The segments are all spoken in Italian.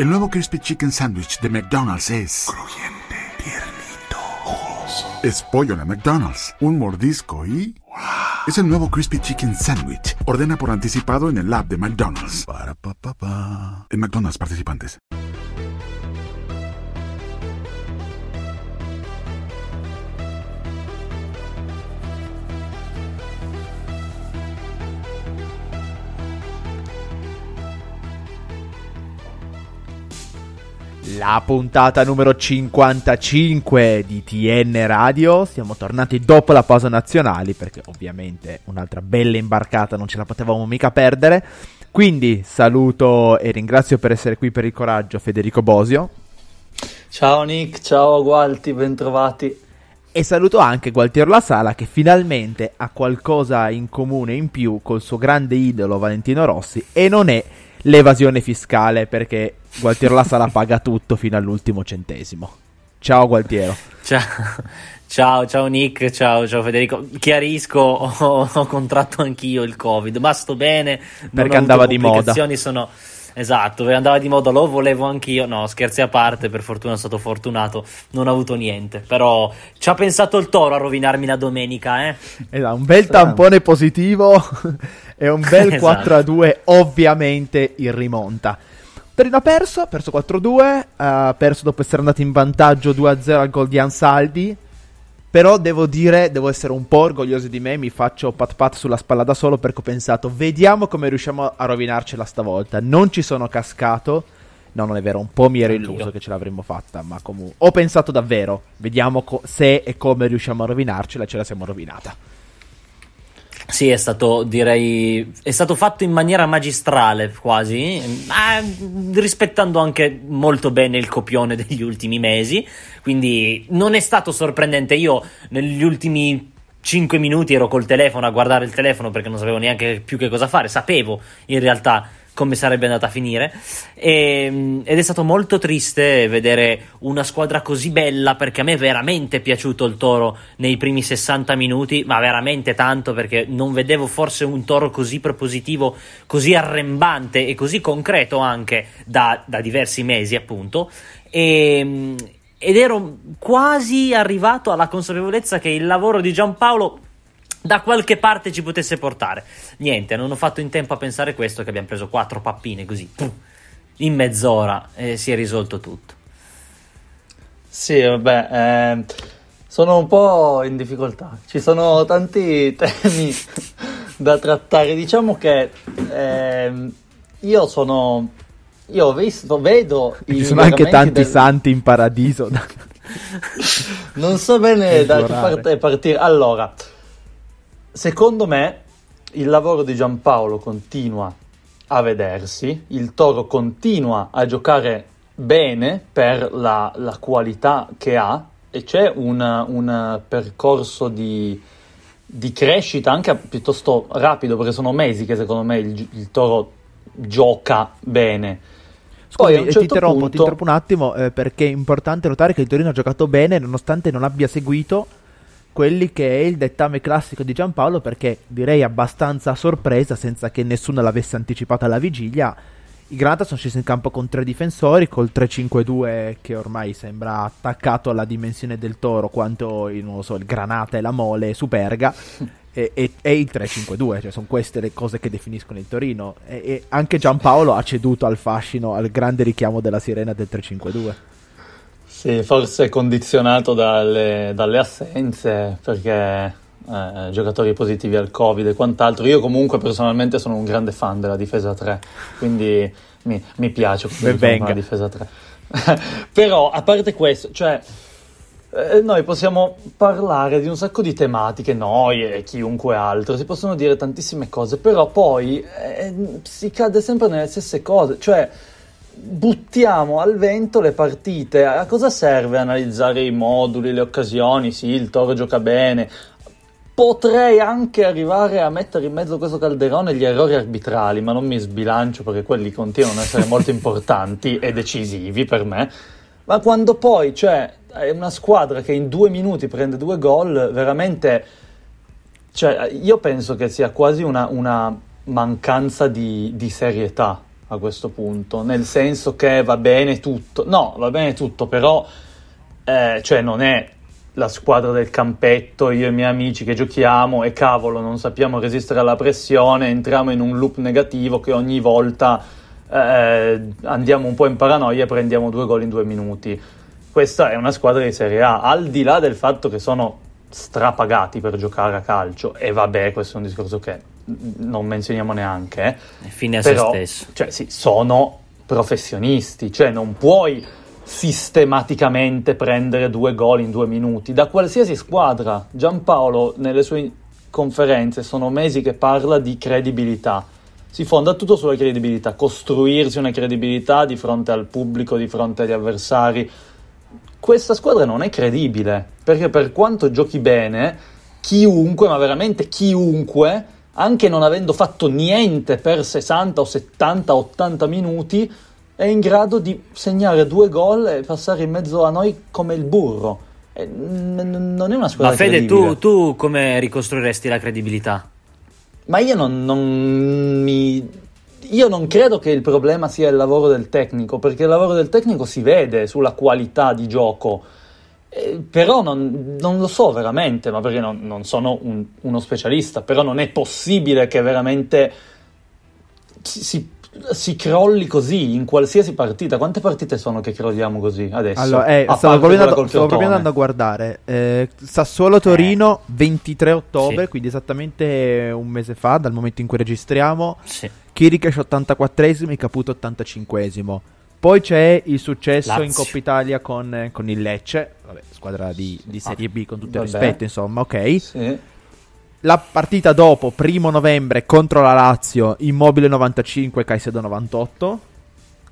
El nuevo Crispy Chicken Sandwich de McDonald's es crujiente, tiernito, jugoso. Es pollo en la McDonald's, un mordisco y... ¡Wow! Es el nuevo Crispy Chicken Sandwich. Ordena por anticipado en el app de McDonald's. Para pa pa pa. En McDonald's participantes. La puntata numero 55 di TN Radio, siamo tornati dopo la pausa nazionale perché ovviamente un'altra bella imbarcata non ce la potevamo mica perdere, quindi saluto e ringrazio per essere qui per il coraggio Federico Bosio. Ciao Nick, ciao Gualti, bentrovati. E saluto anche Gualtiero La Sala che finalmente ha qualcosa in comune in più col suo grande idolo Valentino Rossi e non è l'evasione fiscale, perché Gualtiero La Sala paga tutto fino all'ultimo centesimo. Ciao Gualtiero. Ciao Nick, ciao Federico. Chiarisco, ho contratto anch'io il Covid, ma sto bene perché andava di moda. Esatto, andava di moda, lo volevo anch'io. No, scherzi a parte, per fortuna sono stato fortunato, non ho avuto niente. Però ci ha pensato il toro a rovinarmi la domenica, eh? Esatto, un bel tampone positivo e un bel 4-2, ovviamente in rimonta. Torino ha perso 4-2, ha perso dopo essere andato in vantaggio 2-0 al gol di Ansaldi. Però devo dire, devo essere un po' orgoglioso di me, mi faccio pat sulla spalla da solo perché ho pensato, vediamo come riusciamo a rovinarcela stavolta. Non ci sono cascato, no non è vero, un po' mi ero illuso che ce l'avremmo fatta, ma comunque ho pensato davvero, vediamo se e come riusciamo a rovinarcela, ce la siamo rovinata. Sì, è stato fatto in maniera magistrale quasi, ma rispettando anche molto bene il copione degli ultimi mesi, quindi non è stato sorprendente. Io negli ultimi 5 minuti ero col telefono a guardare il telefono perché non sapevo neanche più che cosa fare, sapevo in realtà come sarebbe andata a finire ed è stato molto triste vedere una squadra così bella, perché a me è veramente piaciuto il Toro nei primi 60 minuti, ma veramente tanto, perché non vedevo forse un Toro così propositivo, così arrembante e così concreto anche da diversi mesi appunto, ed ero quasi arrivato alla consapevolezza che il lavoro di Giampaolo da qualche parte ci potesse portare. Niente, non ho fatto in tempo a pensare questo, che abbiamo preso 4 pappine così in mezz'ora e si è risolto tutto. Sì, vabbè, sono un po' in difficoltà, ci sono tanti temi da trattare. Diciamo che vedo ci sono anche tanti santi in paradiso non so bene da che parte partire. Allora, secondo me il lavoro di Giampaolo continua a vedersi, il Toro continua a giocare bene per la qualità che ha e c'è un percorso di crescita anche piuttosto rapido, perché sono mesi che secondo me il Toro gioca bene. Scusi, ti interrompo un attimo perché è importante notare che il Torino ha giocato bene nonostante non abbia seguito quelli che è il dettame classico di Giampaolo, perché direi abbastanza a sorpresa, senza che nessuno l'avesse anticipata alla vigilia, i Granata sono scesi in campo con 3 difensori, col 3-5-2 che ormai sembra attaccato alla dimensione del Toro quanto non lo so, il Granata e la Mole Superga e il 3-5-2, cioè sono queste le cose che definiscono il Torino e anche Giampaolo ha ceduto al fascino, al grande richiamo della sirena del 3-5-2. Sì, forse condizionato dalle assenze, perché giocatori positivi al Covid e quant'altro. Io comunque personalmente sono un grande fan della difesa 3, quindi mi piace la difesa 3. Però, a parte questo, cioè, noi possiamo parlare di un sacco di tematiche, noi e chiunque altro, si possono dire tantissime cose, però poi si cade sempre nelle stesse cose, cioè buttiamo al vento le partite. A cosa serve analizzare i moduli, le occasioni? Sì, il Toro gioca bene, potrei anche arrivare a mettere in mezzo a questo calderone gli errori arbitrali, ma non mi sbilancio perché quelli continuano a essere molto importanti e decisivi per me. Ma quando poi cioè è una squadra che in 2 minuti prende 2 gol, veramente, cioè, io penso che sia quasi una mancanza di serietà a questo punto, nel senso che va bene tutto, no, va bene tutto, però cioè non è la squadra del campetto, io e i miei amici che giochiamo e cavolo non sappiamo resistere alla pressione, entriamo in un loop negativo che ogni volta andiamo un po' in paranoia e prendiamo 2 gol in 2 minuti. Questa è una squadra di Serie A, al di là del fatto che sono strapagati per giocare a calcio, e vabbè, questo è un discorso che non menzioniamo neanche, fine a però, se stesso, cioè sì, sono professionisti, cioè non puoi sistematicamente prendere 2 gol in 2 minuti da qualsiasi squadra. Giampaolo nelle sue conferenze sono mesi che parla di credibilità, si fonda tutto sulla credibilità, costruirsi una credibilità di fronte al pubblico, di fronte agli avversari. Questa squadra non è credibile, perché per quanto giochi bene, chiunque, ma veramente chiunque, anche non avendo fatto niente per 60 o 70 o 80 minuti, è in grado di segnare 2 gol e passare in mezzo a noi come il burro. Non è una squadra credibile. Ma Fede, tu come ricostruiresti la credibilità? Ma io Io non credo che il problema sia il lavoro del tecnico, perché il lavoro del tecnico si vede sulla qualità di gioco, però non lo so veramente, ma perché non sono uno specialista, però non è possibile che veramente si crolli così in qualsiasi partita. Quante partite sono che crolliamo così adesso? Allora, stavo proprio andando a guardare Sassuolo-Torino 23 ottobre, sì. Quindi esattamente un mese fa dal momento in cui registriamo, sì. Chiriches 84esimo, Caputo 85esimo. Poi c'è il successo Lazio in Coppa Italia con il Lecce, vabbè, squadra di Serie B con tutto il rispetto, insomma, ok. Sì. La partita dopo, 1 novembre, contro la Lazio, Immobile 95, Caicedo 98,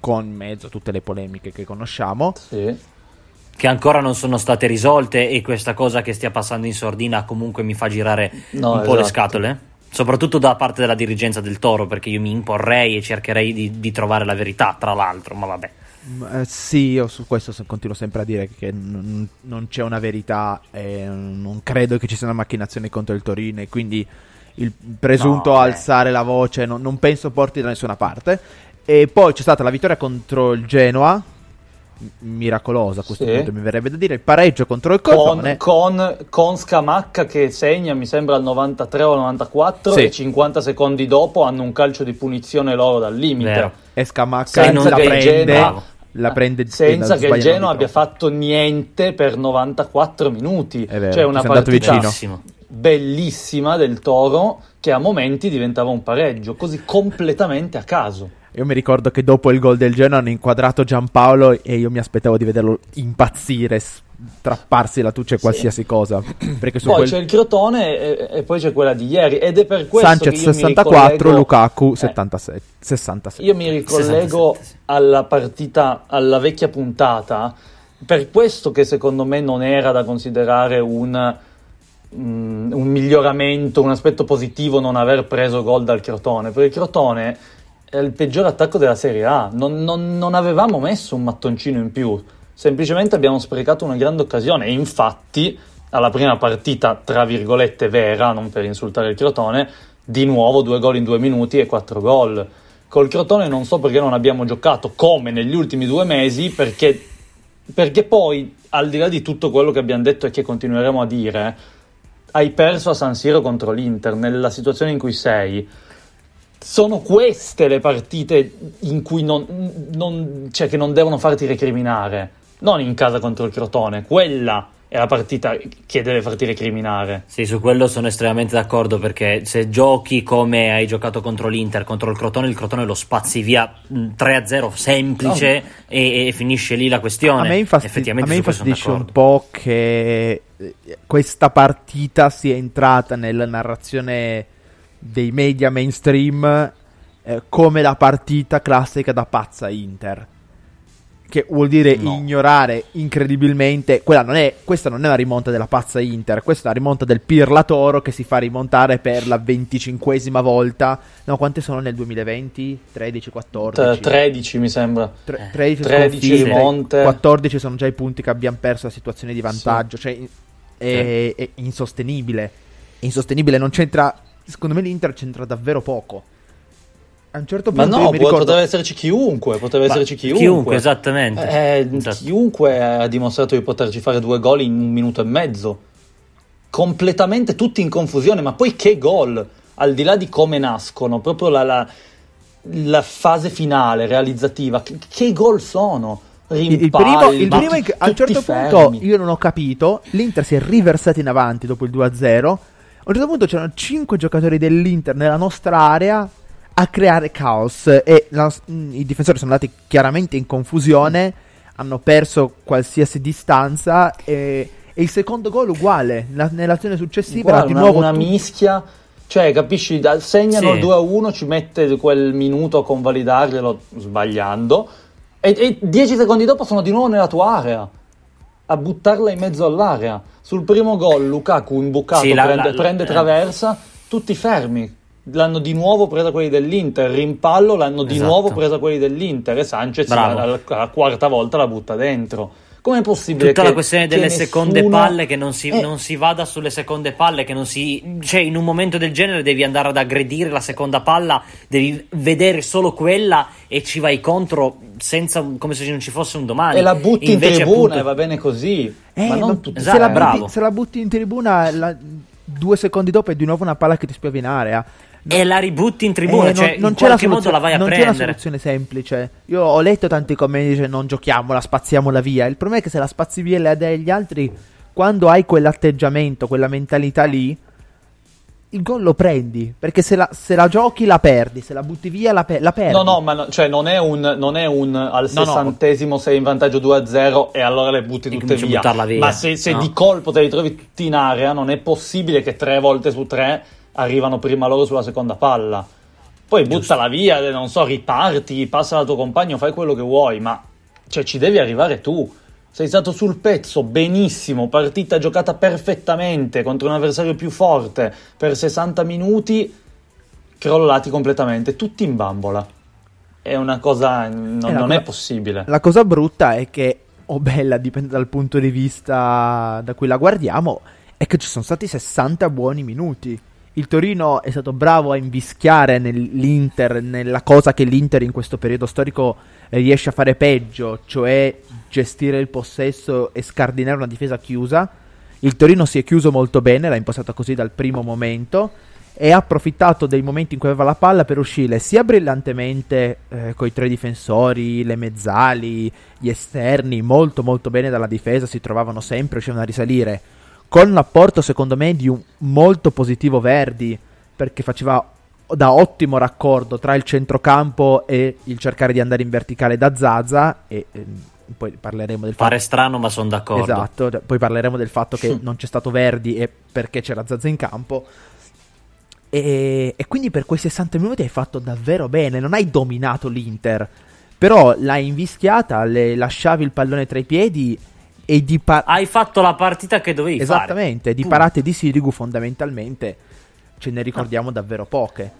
con mezzo tutte le polemiche che conosciamo. Sì. Che ancora non sono state risolte, e questa cosa che stia passando in sordina comunque mi fa girare un po' le scatole. Soprattutto da parte della dirigenza del Toro, perché io mi imporrei e cercherei di trovare la verità, tra l'altro, ma vabbè. Sì, io su questo continuo sempre a dire che non c'è una verità, non credo che ci sia una macchinazione contro il Torino, e quindi il presunto alzare la voce non penso porti da nessuna parte. E poi c'è stata la vittoria contro il Genoa, miracolosa a questo punto mi verrebbe da dire, il pareggio contro il Crotone con Scamacca che segna mi sembra al 93 o al 94, sì. E 50 secondi dopo hanno un calcio di punizione loro dal limite. Vero. E Scamacca la prende senza che il Genoa abbia fatto niente per 94 minuti. È vero, cioè una partita bellissima del Toro che a momenti diventava un pareggio così completamente a caso. Io mi ricordo che dopo il gol del Genoa hanno inquadrato Giampaolo e io mi aspettavo di vederlo impazzire, strapparsi la tuccia e qualsiasi cosa. Perché su poi c'è il Crotone e poi c'è quella di ieri, ed è per questo Sanchez che io 64, mi ricollego... Lukaku 67. Io mi ricollego 67. Alla partita, alla vecchia puntata, per questo che secondo me non era da considerare un miglioramento, un aspetto positivo non aver preso gol dal Crotone, perché il Crotone è il peggior attacco della Serie A, non avevamo messo un mattoncino in più, semplicemente abbiamo sprecato una grande occasione. E infatti alla prima partita tra virgolette vera, non per insultare il Crotone, di nuovo 2 gol in 2 minuti e 4 gol. Col Crotone non so perché non abbiamo giocato come negli ultimi 2 mesi, perché poi, al di là di tutto quello che abbiamo detto e che continueremo a dire, hai perso a San Siro contro l'Inter nella situazione in cui sei. Sono queste le partite in cui che non devono farti recriminare, non in casa contro il Crotone, quella è la partita che deve farti recriminare. Sì, su quello sono estremamente d'accordo, perché se giochi come hai giocato contro l'Inter, contro il Crotone lo spazzi via 3-0 semplice e finisce lì la questione. A me infastidisce un po' che questa partita sia entrata nella narrazione dei media mainstream come la partita classica da pazza Inter, che vuol dire ignorare incredibilmente questa non è una rimonta della pazza Inter, questa è una rimonta del Pirla Toro che si fa rimontare per la 25ª volta. No, quante sono nel 2020? 13, 14? 13 mi sembra. 13 rimonte, 14 sono già i punti che abbiamo perso la situazione di vantaggio, sì. Cioè è insostenibile, non c'entra. Secondo me l'Inter c'entra davvero poco. a un certo punto, ma no, poteva esserci chiunque, esattamente. Esatto. Chiunque ha dimostrato di poterci fare 2 gol in 1 minuto e mezzo, completamente tutti in confusione. Ma poi che gol, al di là di come nascono, proprio la fase finale realizzativa, che gol sono? Rimpalli, il primo è che a un certo punto io non ho capito, l'Inter si è riversata in avanti dopo il 2-0. A un certo punto c'erano 5 giocatori dell'Inter nella nostra area a creare caos e i difensori sono andati chiaramente in confusione, hanno perso qualsiasi distanza e il secondo gol uguale nell'azione successiva era di nuovo una mischia. Cioè, capisci, segnano il 2-1, ci mette quel minuto a convalidarglielo sbagliando e 10 secondi dopo sono di nuovo nella tua area a buttarla in mezzo all'area. Sul primo gol Lukaku imboccato, prende traversa, tutti fermi. L'hanno di nuovo presa quelli dell'Inter, rimpallo, l'hanno di nuovo presa quelli dell'Inter e Sanchez la quarta volta la butta dentro. Com'è possibile tutta la questione delle seconde palle, che non si vada sulle seconde palle, che non si, cioè in un momento del genere devi andare ad aggredire la seconda palla, devi vedere solo quella e ci vai contro senza, come se non ci fosse un domani, e la butti invece in tribuna, appunto, va bene così, ma non tutti. Esatto, se la butti in tribuna 2 secondi dopo è di nuovo una palla che ti spiova in area e la ributti in tribuna, cioè non in qualche modo la vai a prendere. Non c'è una soluzione semplice. Io ho letto tanti commenti, dice non giochiamola, spazziamola via. Il problema è che se la spazzi via e la dai agli altri, quando hai quell'atteggiamento, quella mentalità lì, il gol lo prendi, perché se la giochi la perdi, se la butti via la perdi. Cioè non è un al sessantesimo sei in vantaggio 2-0 e allora le butti tutte via. Ma se di colpo te li trovi tutti in area, non è possibile che 3 volte su 3 arrivano prima loro sulla seconda palla. Poi buttala via, non so, riparti, passa al tuo compagno, fai quello che vuoi, ma cioè ci devi arrivare tu. Sei stato sul pezzo, benissimo, partita giocata perfettamente contro un avversario più forte per 60 minuti, crollati completamente, tutti in bambola. È una cosa, non è possibile. La cosa brutta è che, bella, dipende dal punto di vista da cui la guardiamo, è che ci sono stati 60 buoni minuti. Il Torino è stato bravo a invischiare nell'Inter, nella cosa che l'Inter in questo periodo storico riesce a fare peggio, cioè gestire il possesso e scardinare una difesa chiusa. Il Torino si è chiuso molto bene, l'ha impostata così dal primo momento e ha approfittato dei momenti in cui aveva la palla per uscire sia brillantemente coi 3 difensori, le mezzali, gli esterni, molto molto bene dalla difesa, si trovavano sempre, riuscivano a risalire, con un apporto secondo me di un molto positivo Verdi, perché faceva da ottimo raccordo tra il centrocampo e il cercare di andare in verticale da Zaza e poi parleremo del fatto... Pare strano, ma sono d'accordo. Esatto, poi parleremo del fatto che non c'è stato Verdi e perché c'era Zaza in campo e quindi per quei 60 minuti hai fatto davvero bene, non hai dominato l'Inter, però l'hai invischiata, le lasciavi il pallone tra i piedi e hai fatto la partita che dovevi fare. Esattamente, di parate di Sirigu fondamentalmente ce ne ricordiamo davvero poche.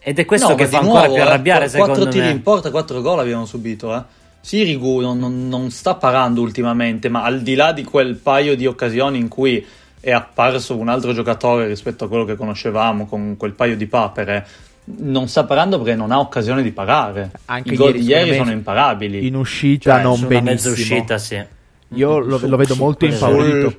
Ed è questo che fa ancora più arrabbiare, secondo me. 4 tiri in porta, 4 gol abbiamo subito, eh. Sirigu non sta parando ultimamente, ma al di là di quel paio di occasioni in cui è apparso un altro giocatore rispetto a quello che conoscevamo con quel paio di papere, non sta parando perché non ha occasione di parare. Anche i gol di ieri sono imparabili. In uscita non benissimo. In mezza uscita, sì. Io lo vedo molto impaurito.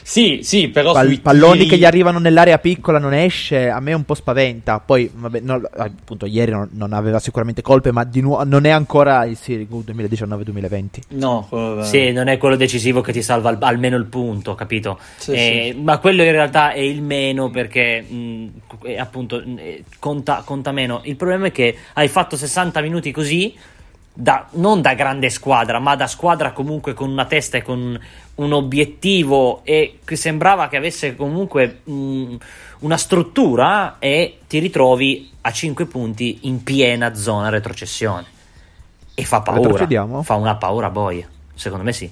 Sì, però sui palloni che gli arrivano nell'area piccola non esce, a me un po' spaventa. Poi, vabbè, appunto, ieri non aveva sicuramente colpe, ma di nuovo non è ancora il Sirigu 2019-2020. No, sì, non è quello decisivo che ti salva almeno il punto, capito? Sì, sì. Ma quello in realtà è il meno, perché appunto conta meno. Il problema è che hai fatto 60 minuti così, non da grande squadra, ma da squadra comunque con una testa e con un obiettivo, e che sembrava che avesse comunque una struttura, e ti ritrovi a 5 punti in piena zona retrocessione e fa paura, fa una paura boia, secondo me sì.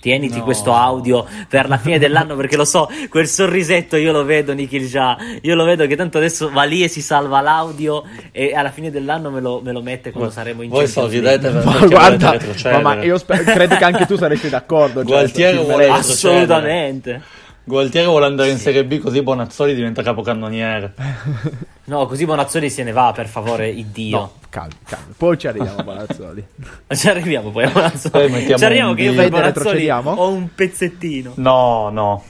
Tieniti questo audio per la fine dell'anno, perché lo so, quel sorrisetto io lo vedo, Nikhil già, io lo vedo che tanto adesso va lì e si salva l'audio e alla fine dell'anno me lo mette quando saremo in Champions League. Guarda, ma io credo che anche tu saresti d'accordo. Gualtiero vuole retrocedere. Assolutamente. Gualtiero vuole andare in Serie B, così Bonazzoli diventa capocannoniere. No, così Bonazzoli se ne va, per favore, iddio. No, calmi. Poi ci arriviamo a Bonazzoli. Ci arriviamo poi a Bonazzoli. Ci arriviamo che io per Bonazzoli ho un pezzettino. No.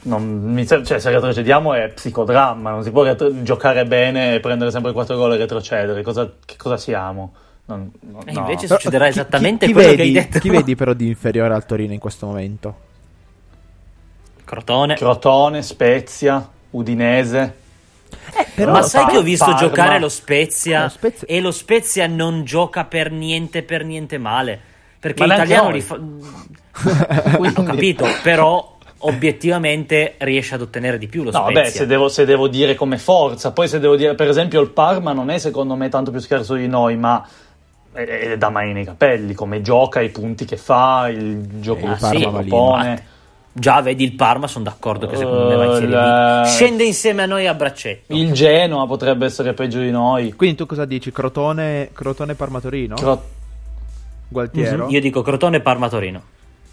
Se retrocediamo è psicodramma, non si può giocare bene e prendere sempre 4 gol e retrocedere. Che cosa siamo? No. Invece però succederà esattamente quello che hai detto. Chi vedi però di inferiore al Torino in questo momento? Crotone, Spezia, Udinese. Però, ma sai che ho visto Parma giocare lo Spezia? E lo Spezia non gioca per niente male, perché l'italiano li fa... Ho capito, però obiettivamente riesce ad ottenere di più lo Spezia. Vabbè, se devo dire come forza, poi se devo dire, per esempio, il Parma non è secondo me tanto più scarso di noi, ma è da mani nei capelli come gioca, i punti che fa, il gioco di Parma propone. Già vedi il Parma, sono d'accordo che secondo me va in Serie B. Scende insieme a noi a braccetto. Il Genoa potrebbe essere peggio di noi. Quindi tu cosa dici? Crotone Parma Torino? Gualtiero? Io dico Crotone Parma Torino.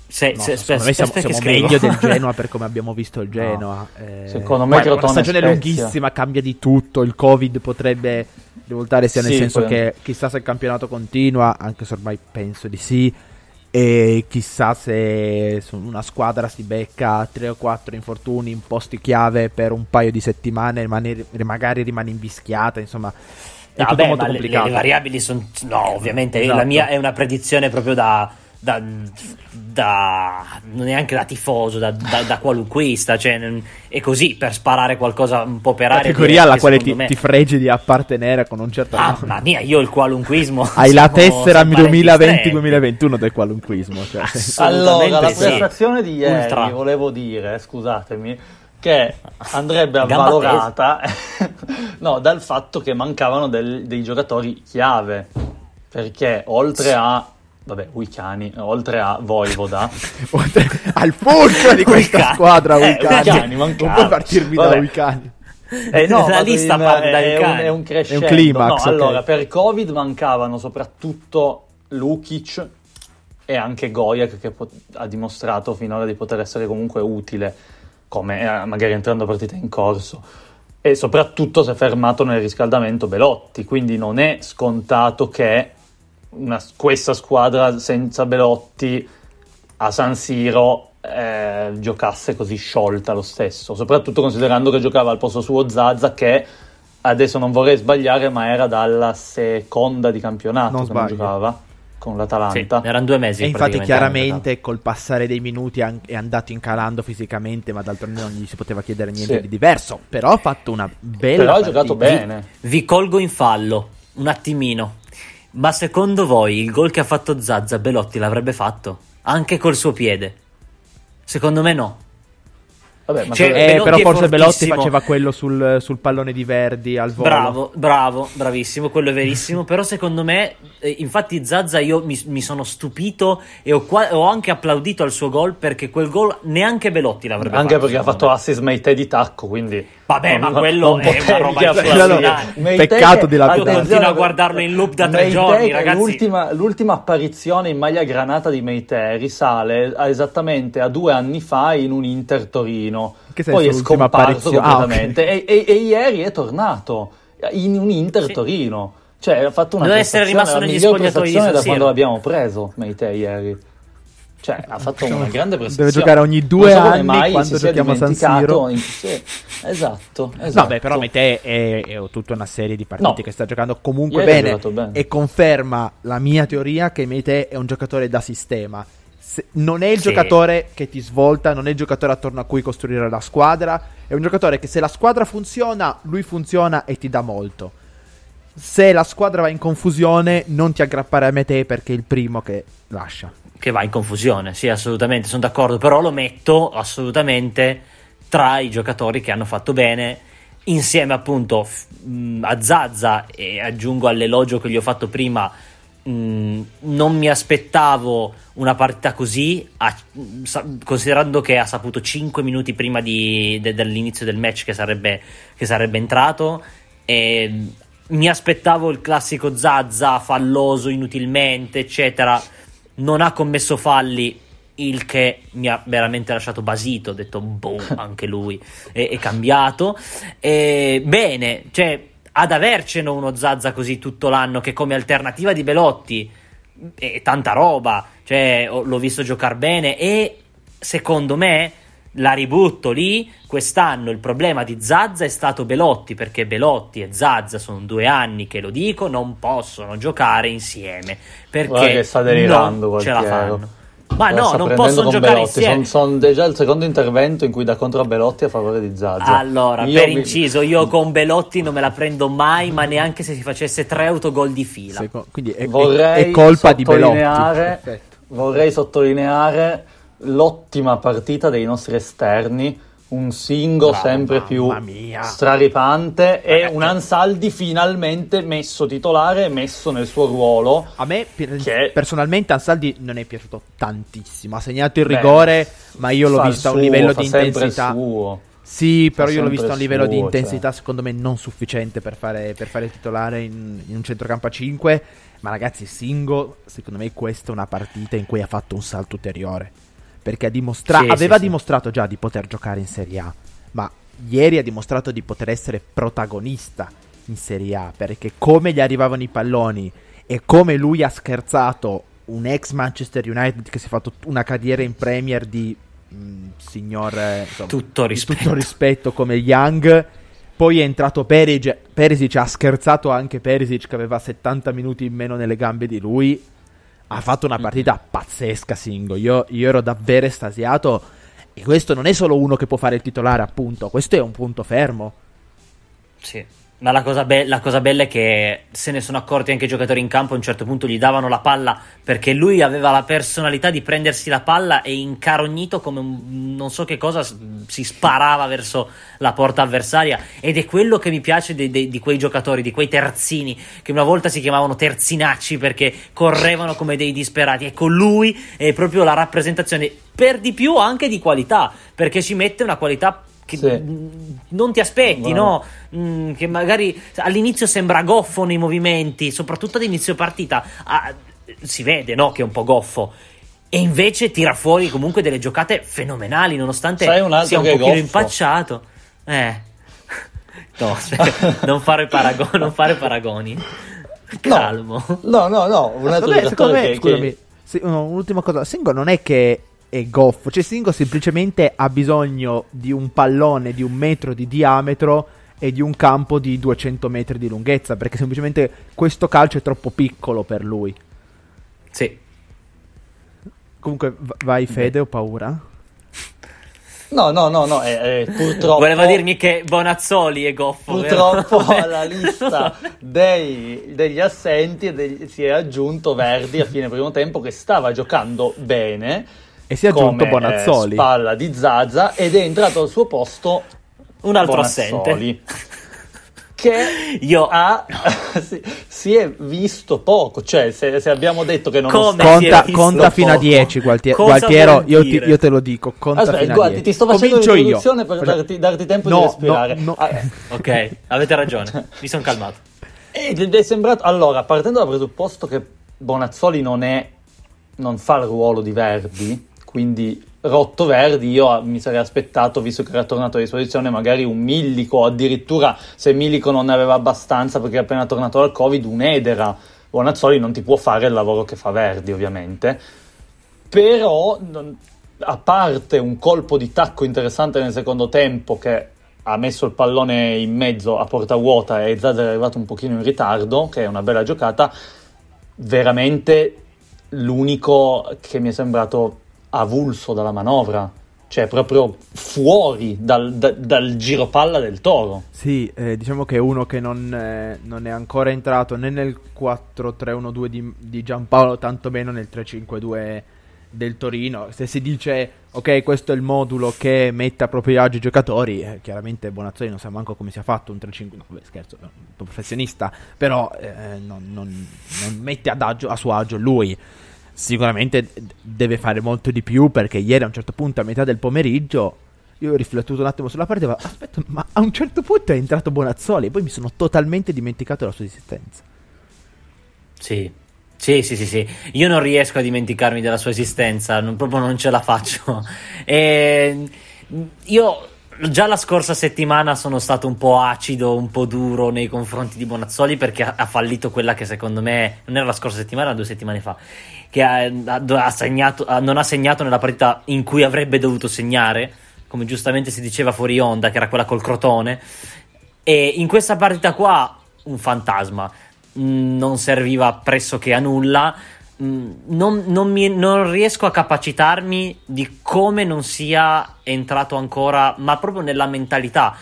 Secondo me siamo meglio del Genoa, per come abbiamo visto il Genoa. No. Secondo me Crotone, una stagione lunghissima, cambia di tutto. Il Covid potrebbe rivoltare sia, nel senso che chissà se il campionato continua, anche se ormai penso di sì. E chissà se una squadra si becca 3 o 4 infortuni in posti chiave per un paio di settimane e magari rimane invischiata, insomma è tutto molto complicato. Le variabili sono... No, ovviamente, esatto. La mia è una predizione proprio da neanche da tifoso, da qualunquista, cioè è così, per sparare qualcosa un po' per aria. Categoria alla quale ti fregi di appartenere con un certo nome. Mamma mia, io il qualunquismo. Hai la tessera 2020-2021 del qualunquismo, cioè. Allora, la prestazione di ieri, volevo dire, scusatemi, che andrebbe avvalorata dal fatto che mancavano dei giocatori chiave, perché oltre a Vojvoda, al fulcro di questa squadra, Wicani, non puoi partirmi da Wicani. La lista parte da Wicani. È un crescendo. È un climax. No, okay. Allora, per Covid mancavano soprattutto Lukic e anche Gojek, che ha dimostrato finora di poter essere comunque utile, come magari entrando a partite in corso. E soprattutto si è fermato nel riscaldamento Belotti, quindi non è scontato che questa squadra senza Belotti a San Siro giocasse così sciolta lo stesso, soprattutto considerando che giocava al posto suo Zaza, che adesso non vorrei sbagliare, ma era dalla seconda di campionato che non giocava con l'Atalanta. Sì, erano 2 mesi. E infatti chiaramente col passare dei minuti è andato incalando fisicamente, ma d'altro non gli si poteva chiedere niente di diverso, però ha fatto una bella partita. Ha giocato bene. Vi colgo in fallo un attimino. Ma secondo voi il gol che ha fatto Zaza Belotti l'avrebbe fatto? Anche col suo piede? Secondo me no. Vabbè, ma però forse Belotti faceva quello sul pallone di Verdi al volo. Bravo, bravissimo, quello è verissimo. Però secondo me, infatti Zaza, io mi sono stupito e ho anche applaudito al suo gol, perché quel gol neanche Belotti l'avrebbe fatto. Anche perché ha fatto assist Meïté di tacco, quindi... Vabbè, ma quello è una roba peccato di lapidare. Io continuo a guardarlo in loop da 3 giorni, ragazzi. L'ultima apparizione in maglia granata di Meïté risale esattamente a 2 anni fa in un Inter Torino. Che poi è scomparso completamente, okay. e ieri è tornato in un Inter Torino, cioè ha fatto una prestazione, la migliore prestazione da quando l'abbiamo preso Meïté ieri, cioè ha fatto una grande prestazione. Deve giocare ogni 2 anni mai quando giochiamo a San Siro. Esatto. Vabbè, però Meïté è tutta una serie di partite che sta giocando comunque bene e conferma la mia teoria che Meïté è un giocatore da sistema. Non è il giocatore che ti svolta, non è il giocatore attorno a cui costruire la squadra, è un giocatore che se la squadra funziona, lui funziona e ti dà molto. Se la squadra va in confusione, non ti aggrappare a Meïté, perché è il primo che lascia. Che va in confusione, sì, assolutamente, sono d'accordo, però lo metto assolutamente tra i giocatori che hanno fatto bene, insieme appunto a Zaza, e aggiungo all'elogio che gli ho fatto prima. Non mi aspettavo una partita così, considerando che ha saputo 5 minuti prima dell'inizio del match che sarebbe entrato, e mi aspettavo il classico Zaza falloso inutilmente eccetera. Non ha commesso falli il che mi ha veramente lasciato basito, ho detto boh, anche lui è cambiato, e bene, cioè ad avercene uno Zaza così tutto l'anno, che come alternativa di Belotti è tanta roba, cioè l'ho visto giocare bene, e secondo me la ributto lì, quest'anno il problema di Zaza è stato Belotti, perché Belotti e Zaza sono 2 anni che, lo dico, non possono giocare insieme, perché sta delirando, non ce la fanno. Ma no, non possono giocare Belotti insieme. Sono già il secondo intervento in cui dà contro a Belotti a favore di Zaza. Allora, inciso, io con Belotti non me la prendo mai, ma neanche se si facesse 3 autogol di fila. Quindi è colpa di Belotti. Perfetto. Vorrei sottolineare l'ottima partita dei nostri esterni, un Singo sempre più straripante, e un Ansaldi finalmente messo titolare, messo nel suo ruolo. A me personalmente Ansaldi non è piaciuto tantissimo, ha segnato il rigore, ma io l'ho visto a un livello di intensità suo. Sì, però io l'ho visto a un livello di intensità secondo me non sufficiente per fare il titolare in un centrocampo a 5. Ma ragazzi, Singo, secondo me questa è una partita in cui ha fatto un salto ulteriore, perché aveva dimostrato già di poter giocare in Serie A, ma ieri ha dimostrato di poter essere protagonista in Serie A, perché come gli arrivavano i palloni e come lui ha scherzato un ex Manchester United che si è fatto una carriera in Premier di tutto rispetto come Young. Poi è entrato Perišić, ha scherzato anche Perišić, che aveva 70 minuti in meno nelle gambe di lui. Ha fatto una partita pazzesca Singo, io ero davvero estasiato. E questo non è solo uno che può fare il titolare, appunto, questo è un punto fermo. Sì, ma la cosa bella è che se ne sono accorti anche i giocatori in campo. A un certo punto gli davano la palla, perché lui aveva la personalità di prendersi la palla e incarognito come non so che cosa si sparava verso la porta avversaria, ed è quello che mi piace di quei giocatori, di quei terzini che una volta si chiamavano terzinacci perché correvano come dei disperati. Ecco, lui è proprio la rappresentazione, per di più anche di qualità, perché ci mette una qualità che non ti aspetti, no? Che magari all'inizio sembra goffo nei movimenti, soprattutto ad inizio partita, si vede, no, che è un po' goffo, e invece tira fuori comunque delle giocate fenomenali, nonostante sia un pochino impacciato. No, non fare paragoni. Calmo. No, un altro secondo me, scusami, un'ultima cosa, Singo non è che è goffo, cioè Singo semplicemente ha bisogno di un pallone di 1 metro di diametro e di un campo di 200 metri di lunghezza, perché semplicemente questo calcio è troppo piccolo per lui. Sì. Comunque vai Fede, ho paura. No, purtroppo. Voleva dirmi che Bonazzoli è goffo. Purtroppo alla lista degli assenti si è aggiunto Verdi a fine primo tempo, che stava giocando bene. E si è aggiunto Bonazzoli, spalla di Zaza, ed è entrato al suo posto un altro assente che si è visto poco. Cioè se abbiamo detto che non conta fino a 10, Gualtiero, io te lo dico, conta. Aspetta, fino a 10. Ti sto facendo l'introduzione per darti tempo di respirare. No. Ok, avete ragione, mi sono calmato. Ed è sembrato, allora, partendo dal presupposto che Bonazzoli non fa il ruolo di Verdi, quindi rotto Verdi, io mi sarei aspettato, visto che era tornato a disposizione, magari un Milico, o addirittura, se Milico non ne aveva abbastanza perché è appena tornato dal Covid, un Edera. Bonazzoli non ti può fare il lavoro che fa Verdi, ovviamente, però a parte un colpo di tacco interessante nel secondo tempo che ha messo il pallone in mezzo a porta vuota e Zaza è arrivato un pochino in ritardo, che è una bella giocata, veramente l'unico che mi è sembrato avulso dalla manovra, cioè proprio fuori dal giropalla del Toro. Sì, diciamo che è uno che non è ancora entrato né nel 4-3-1-2 di Giampaolo, tantomeno nel 3-5-2 del Torino. Se si dice ok, questo è il modulo che mette a proprio agio i giocatori, chiaramente Bonazzoli non sa manco come sia fatto un 3-5, no vabbè, scherzo, un professionista, però non mette a suo agio lui. Sicuramente deve fare molto di più, perché ieri a un certo punto, a metà del pomeriggio, io ho riflettuto un attimo sulla partita, aspetta, ma a un certo punto è entrato Bonazzoli e poi mi sono totalmente dimenticato della sua esistenza. Sì, Sì, io non riesco a dimenticarmi della sua esistenza, proprio non ce la faccio. Io già la scorsa settimana sono stato un po' acido, un po' duro nei confronti di Bonazzoli, perché ha fallito quella che secondo me non era la scorsa settimana, 2 settimane fa, che non ha segnato nella partita in cui avrebbe dovuto segnare, come giustamente si diceva fuori onda, che era quella col Crotone. E in questa partita qua un fantasma, non serviva pressoché a nulla. Non riesco a capacitarmi di come non sia entrato ancora, ma proprio nella mentalità.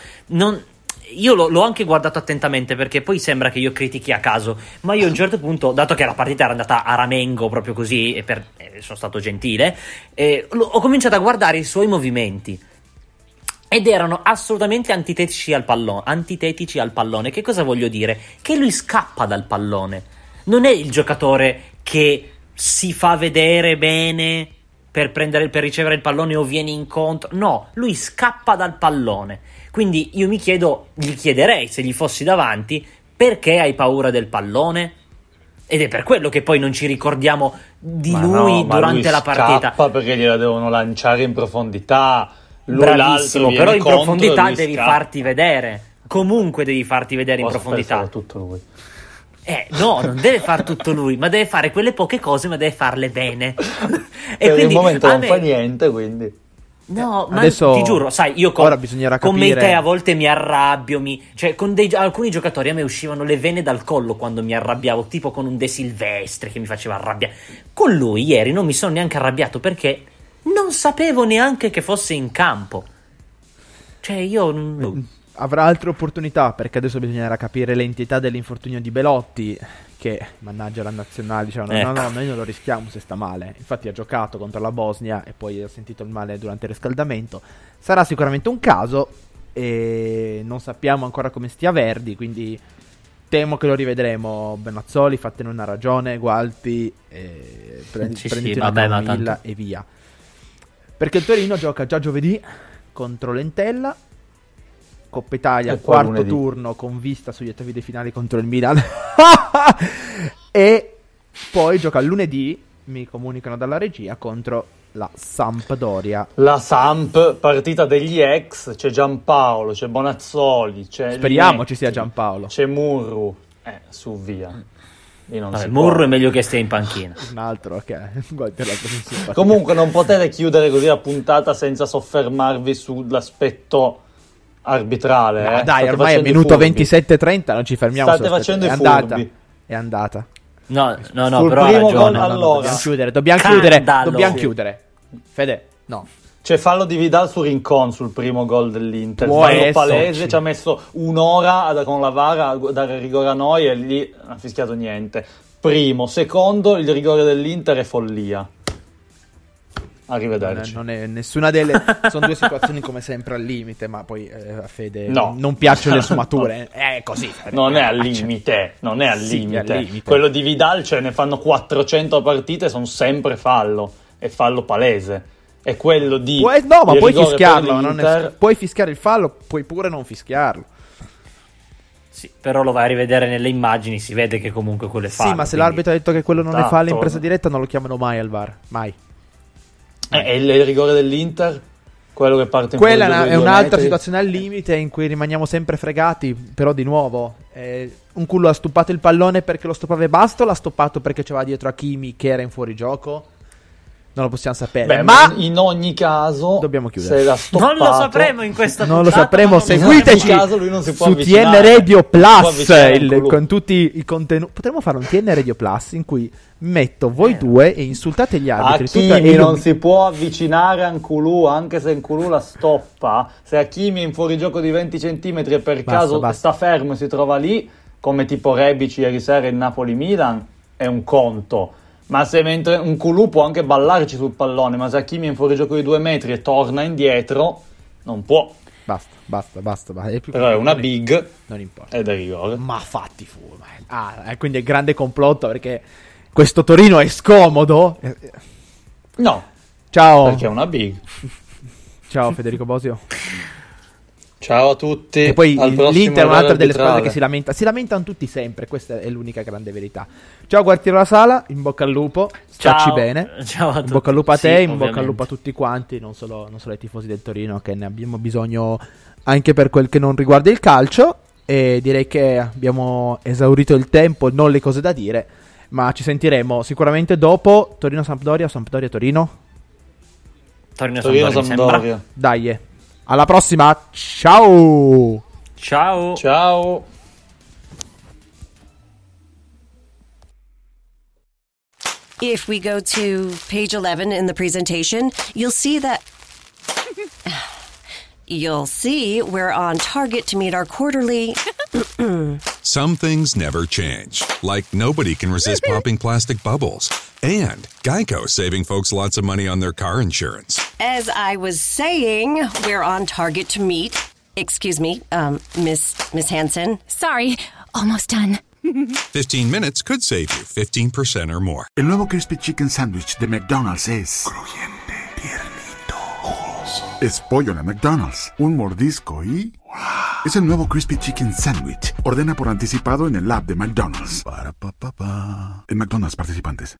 Io l'ho anche guardato attentamente, perché poi sembra che io critichi a caso, ma io a un certo punto, dato che la partita era andata a ramengo proprio così, e sono stato gentile, ho cominciato a guardare i suoi movimenti, ed erano assolutamente antitetici al pallone. Che cosa voglio dire? Che lui scappa dal pallone, non è il giocatore che si fa vedere bene per ricevere il pallone o viene incontro. No, lui scappa dal pallone. Quindi io gli chiederei, se gli fossi davanti, perché hai paura del pallone? Ed è per quello che poi non ci ricordiamo di durante la partita. Scappa perché gliela devono lanciare in profondità. Bravissimo, però in profondità devi farti vedere. Comunque devi farti vedere in profondità. Tutto lui. No, non deve far tutto lui, ma deve fare quelle poche cose, ma deve farle bene. E per il momento non fa niente, quindi. No, ma adesso, ti giuro, sai, io ora bisognerà capire. Con Meïté a volte mi arrabbio, cioè con alcuni giocatori a me uscivano le vene dal collo quando mi arrabbiavo, tipo con un De Silvestri che mi faceva arrabbiare. Con lui ieri non mi sono neanche arrabbiato, perché non sapevo neanche che fosse in campo. Cioè io avrà altre opportunità, perché adesso bisognerà capire l'entità dell'infortunio di Belotti, che mannaggia la nazionale, dicevano ecco. No, noi non lo rischiamo se sta male. Infatti ha giocato contro la Bosnia e poi ha sentito il male durante il riscaldamento. Sarà sicuramente un caso e non sappiamo ancora come stia Verdi, quindi temo che lo rivedremo. Bonazzoli, fatene una ragione, Gualti, prenditi una milla e via, perché il Torino gioca già giovedì contro l'Entella, Coppa Italia, quarto lunedì. Turno con vista sugli ottavi dei finali contro il Milan. E poi gioca lunedì, mi comunicano dalla regia, contro la Sampdoria. La Samp, partita degli ex, c'è Giampaolo, c'è Bonazzoli, c'è speriamo Linetti, ci sia Giampaolo. C'è Murru, su via. Murru è meglio che stia in panchina. Un altro, ok. Comunque non potete chiudere così la puntata senza soffermarvi sull'aspetto arbitrale, no, dai, ormai è minuto 27:30, non ci fermiamo. State facendo è andata. No, sul però primo ragione, gol, allora. Dobbiamo chiudere. Fede, no. C'è fallo di Vidal su Rincon sul primo gol dell'Inter. Fallo palese, ci ha messo un'ora con la VAR a dare rigore a noi e lì non ha fischiato niente. Primo, secondo, il rigore dell'Inter è follia. Arrivederci. Non è nessuna delle. Sono 2 situazioni come sempre al limite, ma poi a Fede non piacciono le sfumature. No. È così. Non è al limite. Non è al limite. Quello di Vidal, ne fanno 400 partite, sono sempre fallo. È fallo palese. È quello di. No, ma puoi fischiarlo. Puoi fischiare il fallo, puoi pure non fischiarlo. Sì, però lo vai a rivedere nelle immagini, si vede che comunque quello è fallo. Sì, ma se l'arbitro ha detto che quello non è fallo in presa diretta, non lo chiamano mai al VAR. Mai. E il rigore dell'Inter, quello che parte in quella è un'altra situazione al limite in cui rimaniamo sempre fregati. Però di nuovo un culo ha stoppato il pallone perché lo stoppava e basta, l'ha stoppato perché c'era dietro Hakimi che era in fuorigioco, non lo possiamo sapere. Beh, ma in ogni caso dobbiamo chiudere, non lo sapremo in questa puntata, non lo sapremo. Seguiteci su TN Radio Plus con tutti i contenuti. Potremmo fare un TN Radio Plus in cui metto voi due e insultate gli arbitri. Hakimi non si può avvicinare a Nkulù, anche se Nkulù la stoppa. Se Hakimi è in fuorigioco di 20 centimetri e per caso sta fermo e si trova lì, come tipo Rebic ieri sera in Napoli-Milan, è un conto. Ma se mentre Nkulù può anche ballarci sul pallone, ma se Hakimi è in fuorigioco di 2 metri e torna indietro, non può. Basta. Però è una big, non importa. Ed è rigore. Ma fatti fu. Quindi è grande complotto perché questo Torino è scomodo. No. Ciao. Perché è una big. Ciao Federico Bosio. Ciao a tutti. E poi l'Inter è un'altra delle squadre che si lamenta. Si lamentano tutti sempre, questa è l'unica grande verità. Ciao Gualtiero La Sala, in bocca al lupo, stacci bene. Ciao a tutti. In bocca al lupo a te, sì, in ovviamente. Bocca al lupo a tutti quanti, non solo ai tifosi del Torino, che ne abbiamo bisogno anche per quel che non riguarda il calcio. E direi che abbiamo esaurito il tempo, non le cose da dire, ma ci sentiremo sicuramente dopo Torino-Sampdoria, Sampdoria-Torino. Torino-Sampdoria. Dai, alla prossima, ciao! Ciao! Ciao! If we go to page 11 in the presentation, you'll see that... You'll see we're on target to meet our quarterly... Some things never change. Like nobody can resist popping plastic bubbles. And Geico saving folks lots of money on their car insurance. As I was saying, we're on target to meet... Excuse me, Miss Hansen. Sorry, almost done. 15 minutes could save you 15% or more. El nuevo crispy chicken sandwich de McDonald's es... Crujiente. Tiernito. Jugoso. Es pollo en la McDonald's. Un mordisco y... Wow. Es el nuevo crispy chicken sandwich. Ordena por anticipado en el app de McDonald's. Para, pa, pa, pa. En McDonald's participantes.